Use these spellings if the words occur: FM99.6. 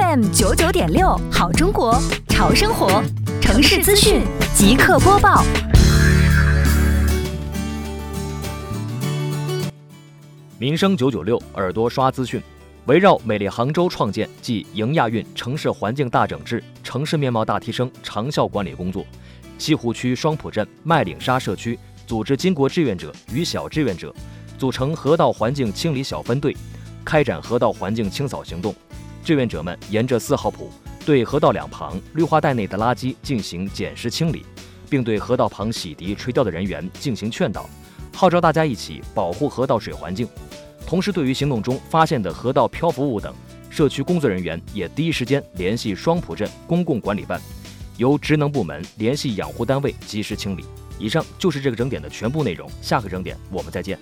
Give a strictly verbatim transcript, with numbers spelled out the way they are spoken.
F M 九九点六，好中国，潮生活，城市资讯即刻播报。民生九九六，耳朵刷资讯。围绕美丽杭州创建暨迎亚运城市环境大整治、城市面貌大提升长效管理工作，西湖区双浦镇麦岭沙社区组织巾帼志愿者与小志愿者，组成河道环境清理小分队，开展河道环境清扫行动。志愿者们沿着四号浦对河道两旁绿化带内的垃圾进行捡拾清理，并对河道旁洗涤垂钓的人员进行劝导，号召大家一起保护河道水环境。同时，对于行动中发现的河道漂浮物等，社区工作人员也第一时间联系双浦镇公共管理办，由职能部门联系养护单位及时清理。以上就是这个整点的全部内容，下个整点我们再见。